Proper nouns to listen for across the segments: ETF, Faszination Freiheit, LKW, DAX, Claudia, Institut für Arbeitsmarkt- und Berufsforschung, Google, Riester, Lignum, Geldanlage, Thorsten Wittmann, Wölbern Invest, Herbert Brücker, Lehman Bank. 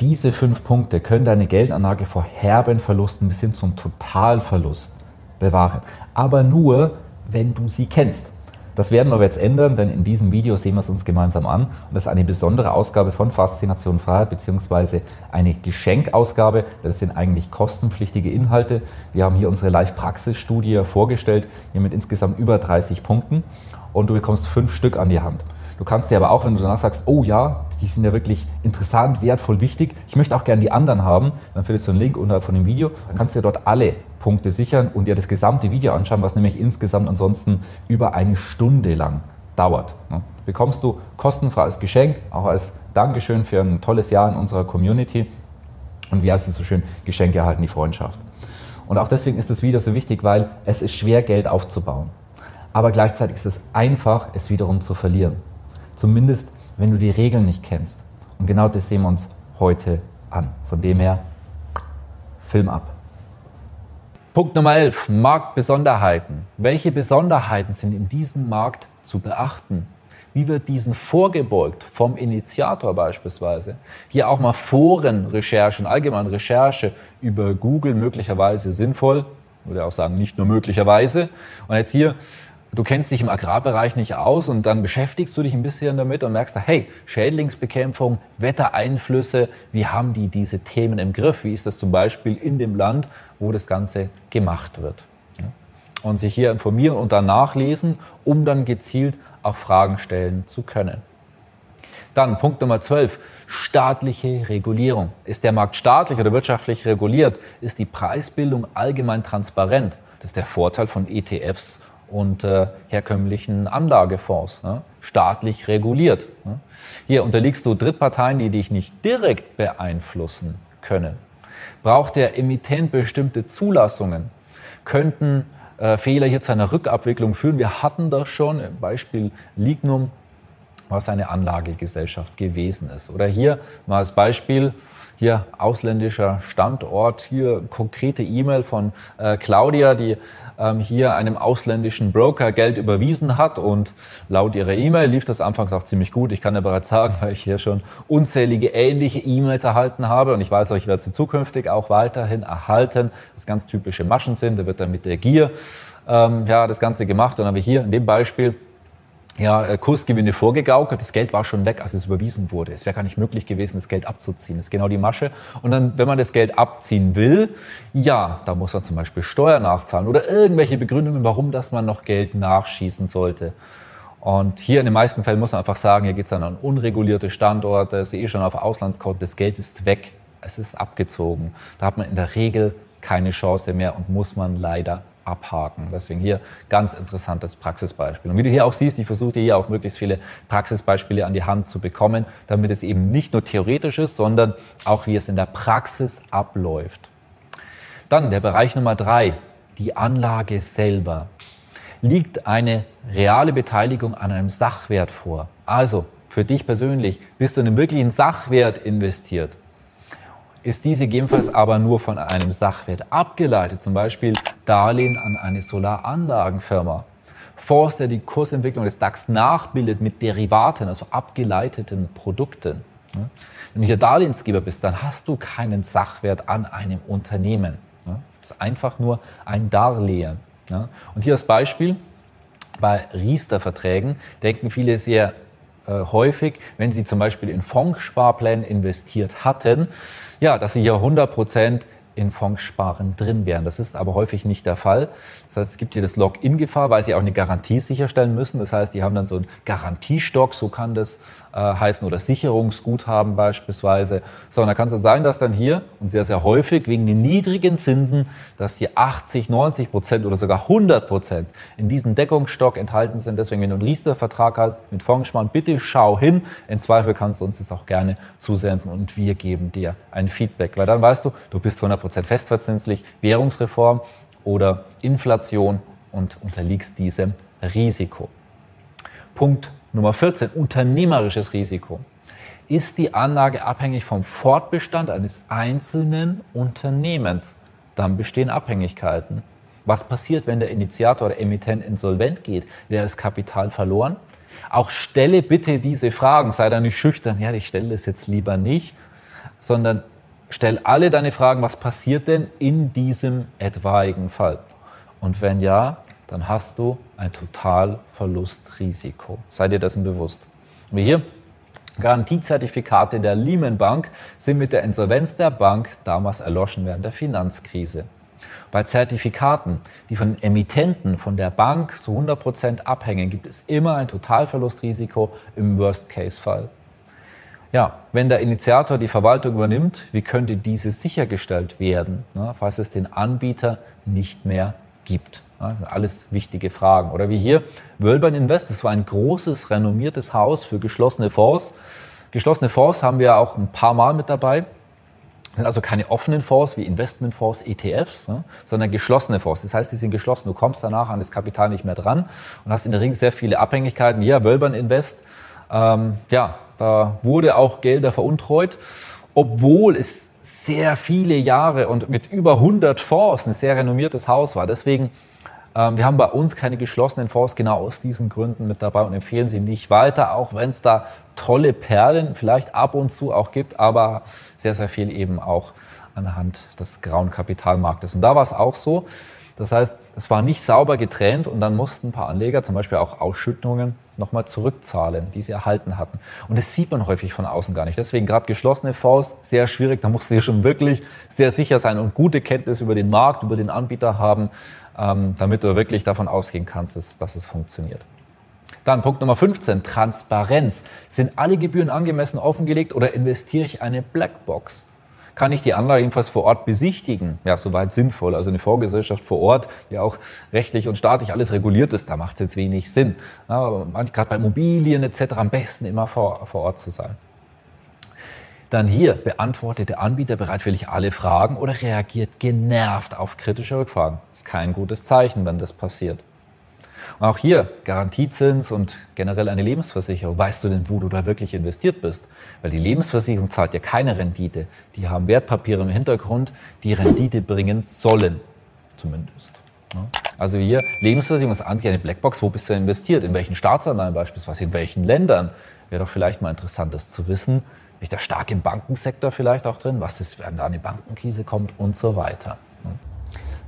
Diese 5 Punkte können deine Geldanlage vor herben Verlusten bis hin zum Totalverlust bewahren. Aber nur, wenn du sie kennst. Das werden wir jetzt ändern, denn in diesem Video sehen wir es uns gemeinsam an. Und das ist eine besondere Ausgabe von Faszination Freiheit bzw. eine Geschenkausgabe. Das sind eigentlich kostenpflichtige Inhalte. Wir haben hier unsere Live-Praxis-Studie vorgestellt, hier mit insgesamt über 30 Punkten. Und du bekommst 5 Stück an die Hand. Du kannst dir aber auch, wenn du danach sagst, oh ja, die sind ja wirklich interessant, wertvoll, wichtig, ich möchte auch gerne die anderen haben, dann findest du einen Link unterhalb von dem Video, dann kannst du dir dort alle Punkte sichern und dir das gesamte Video anschauen, was nämlich insgesamt ansonsten über eine Stunde lang dauert. Bekommst du kostenfrei als Geschenk, auch als Dankeschön für ein tolles Jahr in unserer Community und wie heißt es so schön, Geschenke erhalten die Freundschaft. Und auch deswegen ist das Video so wichtig, weil es ist schwer, Geld aufzubauen, aber gleichzeitig ist es einfach, es wiederum zu verlieren. Zumindest, wenn du die Regeln nicht kennst. Und genau das sehen wir uns heute an. Von dem her, Film ab. Punkt Nummer 11, Marktbesonderheiten. Welche Besonderheiten sind in diesem Markt zu beachten? Wie wird diesen vorgebeugt? Vom Initiator beispielsweise. Hier auch mal Forenrecherche und allgemein Recherche über Google, möglicherweise sinnvoll. Würde auch sagen, nicht nur möglicherweise. Und jetzt hier... Du kennst dich im Agrarbereich nicht aus und dann beschäftigst du dich ein bisschen damit und merkst, hey, Schädlingsbekämpfung, Wettereinflüsse, wie haben die diese Themen im Griff? Wie ist das zum Beispiel in dem Land, wo das Ganze gemacht wird? Und sich hier informieren und dann nachlesen, um dann gezielt auch Fragen stellen zu können. Dann Punkt Nummer 12, staatliche Regulierung. Ist der Markt staatlich oder wirtschaftlich reguliert? Ist die Preisbildung allgemein transparent? Das ist der Vorteil von ETFs und herkömmlichen Anlagefonds, ne? Staatlich reguliert. Ne? Hier unterliegst du Drittparteien, die dich nicht direkt beeinflussen können. Braucht der Emittent bestimmte Zulassungen? Könnten Fehler hier zu einer Rückabwicklung führen? Wir hatten das schon, Beispiel Lignum, was eine Anlagegesellschaft gewesen ist. Oder hier mal als Beispiel, hier ausländischer Standort, hier konkrete E-Mail von Claudia, die hier einem ausländischen Broker Geld überwiesen hat und laut ihrer E-Mail lief das anfangs auch ziemlich gut. Ich kann ja bereits sagen, weil ich hier schon unzählige ähnliche E-Mails erhalten habe und ich weiß auch, ich werde sie zukünftig auch weiterhin erhalten, was ganz typische Maschen sind, da wird dann mit der Gier das Ganze gemacht und dann habe ich hier in dem Beispiel Kursgewinne vorgegaukelt, das Geld war schon weg, als es überwiesen wurde. Es wäre gar nicht möglich gewesen, das Geld abzuziehen. Das ist genau die Masche. Und dann, wenn man das Geld abziehen will, da muss man zum Beispiel Steuern nachzahlen oder irgendwelche Begründungen, warum dass man noch Geld nachschießen sollte. Und hier in den meisten Fällen muss man einfach sagen, hier geht es dann an unregulierte Standorte, ist schon auf Auslandskonten, das Geld ist weg, es ist abgezogen. Da hat man in der Regel keine Chance mehr und muss man leider abhaken. Deswegen hier ganz interessantes Praxisbeispiel. Und wie du hier auch siehst, ich versuche dir hier auch möglichst viele Praxisbeispiele an die Hand zu bekommen, damit es eben nicht nur theoretisch ist, sondern auch wie es in der Praxis abläuft. Dann der Bereich Nummer 3, die Anlage selber. Liegt eine reale Beteiligung an einem Sachwert vor? Also für dich persönlich, bist du in einen wirklichen Sachwert investiert? Ist diese gegebenenfalls aber nur von einem Sachwert abgeleitet, zum Beispiel Darlehen an eine Solaranlagenfirma. Fonds, der die Kursentwicklung des DAX nachbildet mit Derivaten, also abgeleiteten Produkten. Wenn du hier Darlehensgeber bist, dann hast du keinen Sachwert an einem Unternehmen. Das ist einfach nur ein Darlehen. Und hier das Beispiel, bei Riester-Verträgen denken viele sehr häufig, wenn sie zum Beispiel in Fondssparplänen investiert hatten, dass sie hier 100% in Fonds sparen drin wären. Das ist aber häufig nicht der Fall. Das heißt, es gibt hier das Lock-in-Gefahr, weil sie auch eine Garantie sicherstellen müssen. Das heißt, die haben dann so einen Garantiestock, so kann das heißen, oder Sicherungsguthaben beispielsweise. So, und da kann es dann sein, dass dann hier, und sehr, sehr häufig, wegen den niedrigen Zinsen, dass die 80%, 90% oder sogar 100% in diesem Deckungsstock enthalten sind. Deswegen, wenn du einen Riester-Vertrag hast mit Fonds sparen, bitte schau hin. In Zweifel kannst du uns das auch gerne zusenden und wir geben dir ein Feedback, weil dann weißt du, du bist 100% festverzinslich, Währungsreform oder Inflation und unterliegst diesem Risiko. Punkt Nummer 14, unternehmerisches Risiko. Ist die Anlage abhängig vom Fortbestand eines einzelnen Unternehmens? Dann bestehen Abhängigkeiten. Was passiert, wenn der Initiator oder Emittent insolvent geht? Wäre das Kapital verloren? Auch stelle bitte diese Fragen, sei da nicht schüchtern, ja, ich stelle das jetzt lieber nicht, sondern stell alle deine Fragen, was passiert denn in diesem etwaigen Fall? Und wenn ja, dann hast du ein Totalverlustrisiko. Sei dir dessen bewusst. Wie hier, Garantiezertifikate der Lehman Bank sind mit der Insolvenz der Bank damals erloschen während der Finanzkrise. Bei Zertifikaten, die von den Emittenten, von der Bank zu 100% abhängen, gibt es immer ein Totalverlustrisiko im Worst-Case-Fall. Ja, wenn der Initiator die Verwaltung übernimmt, wie könnte diese sichergestellt werden, ne, falls es den Anbieter nicht mehr gibt? Ja, das sind alles wichtige Fragen. Oder wie hier, Wölbern Invest, das war ein großes, renommiertes Haus für geschlossene Fonds. Geschlossene Fonds haben wir auch ein paar Mal mit dabei. Sind also keine offenen Fonds wie Investmentfonds, ETFs, ne, sondern geschlossene Fonds. Das heißt, die sind geschlossen, du kommst danach an das Kapital nicht mehr dran und hast in der Regel sehr viele Abhängigkeiten. Ja, Wölbern Invest, ja, da wurde auch Gelder veruntreut, obwohl es sehr viele Jahre und mit über 100 Fonds ein sehr renommiertes Haus war. Deswegen, wir haben bei uns keine geschlossenen Fonds genau aus diesen Gründen mit dabei und empfehlen sie nicht weiter, auch wenn es da tolle Perlen vielleicht ab und zu auch gibt, aber sehr, sehr viel eben auch anhand des grauen Kapitalmarktes. Und da war es auch so, das heißt, es war nicht sauber getrennt und dann mussten ein paar Anleger zum Beispiel auch Ausschüttungen nochmal zurückzahlen, die sie erhalten hatten. Und das sieht man häufig von außen gar nicht. Deswegen gerade geschlossene Fonds, sehr schwierig, da musst du dir schon wirklich sehr sicher sein und gute Kenntnis über den Markt, über den Anbieter haben, damit du wirklich davon ausgehen kannst, dass es funktioniert. Dann Punkt Nummer 15, Transparenz. Sind alle Gebühren angemessen offengelegt oder investiere ich eine Blackbox? Kann ich die Anlage jedenfalls vor Ort besichtigen? Ja, soweit sinnvoll. Also eine Fondsgesellschaft vor Ort, die auch rechtlich und staatlich alles reguliert ist, da macht es jetzt wenig Sinn. Ja, gerade bei Immobilien etc. am besten immer vor Ort zu sein. Dann hier, beantwortet der Anbieter bereitwillig alle Fragen oder reagiert genervt auf kritische Rückfragen? Ist kein gutes Zeichen, wenn das passiert. Und auch hier Garantiezins und generell eine Lebensversicherung. Weißt du denn, wo du da wirklich investiert bist? Weil die Lebensversicherung zahlt ja keine Rendite. Die haben Wertpapiere im Hintergrund, die Rendite bringen sollen, zumindest. Also hier, Lebensversicherung ist an sich eine Blackbox. Wo bist du investiert? In welchen Staatsanleihen beispielsweise? In welchen Ländern? Wäre doch vielleicht mal interessant, das zu wissen. Ist da stark im Bankensektor vielleicht auch drin? Was ist, wenn da eine Bankenkrise kommt und so weiter?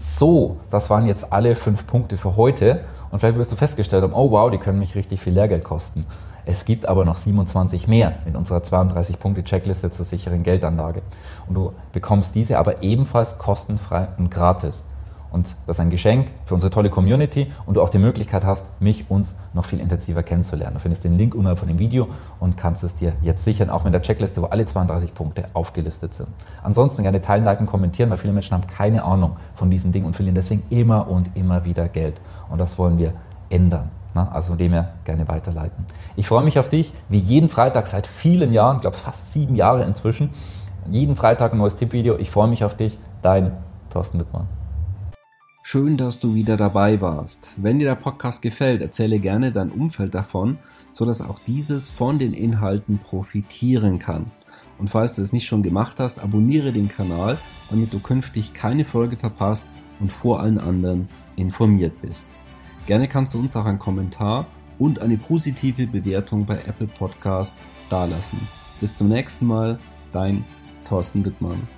So, das waren jetzt alle 5 Punkte für heute. Und vielleicht wirst du festgestellt haben, oh wow, die können mich richtig viel Lehrgeld kosten. Es gibt aber noch 27 mehr in unserer 32-Punkte-Checkliste zur sicheren Geldanlage. Und du bekommst diese aber ebenfalls kostenfrei und gratis. Und das ist ein Geschenk für unsere tolle Community und du auch die Möglichkeit hast, mich, uns noch viel intensiver kennenzulernen. Du findest den Link unterhalb von dem Video und kannst es dir jetzt sichern, auch mit der Checkliste, wo alle 32 Punkte aufgelistet sind. Ansonsten gerne teilen, liken, kommentieren, weil viele Menschen haben keine Ahnung von diesen Dingen und verlieren deswegen immer und immer wieder Geld. Und das wollen wir ändern. Also von dem her gerne weiterleiten. Ich freue mich auf dich, wie jeden Freitag seit vielen Jahren, ich glaube fast 7 Jahre inzwischen. Jeden Freitag ein neues Tippvideo. Ich freue mich auf dich. Dein Thorsten Wittmann. Schön, dass du wieder dabei warst. Wenn dir der Podcast gefällt, erzähle gerne dein Umfeld davon, sodass auch dieses von den Inhalten profitieren kann. Und falls du es nicht schon gemacht hast, abonniere den Kanal, damit du künftig keine Folge verpasst und vor allen anderen informiert bist. Gerne kannst du uns auch einen Kommentar und eine positive Bewertung bei Apple Podcast dalassen. Bis zum nächsten Mal, dein Thorsten Wittmann.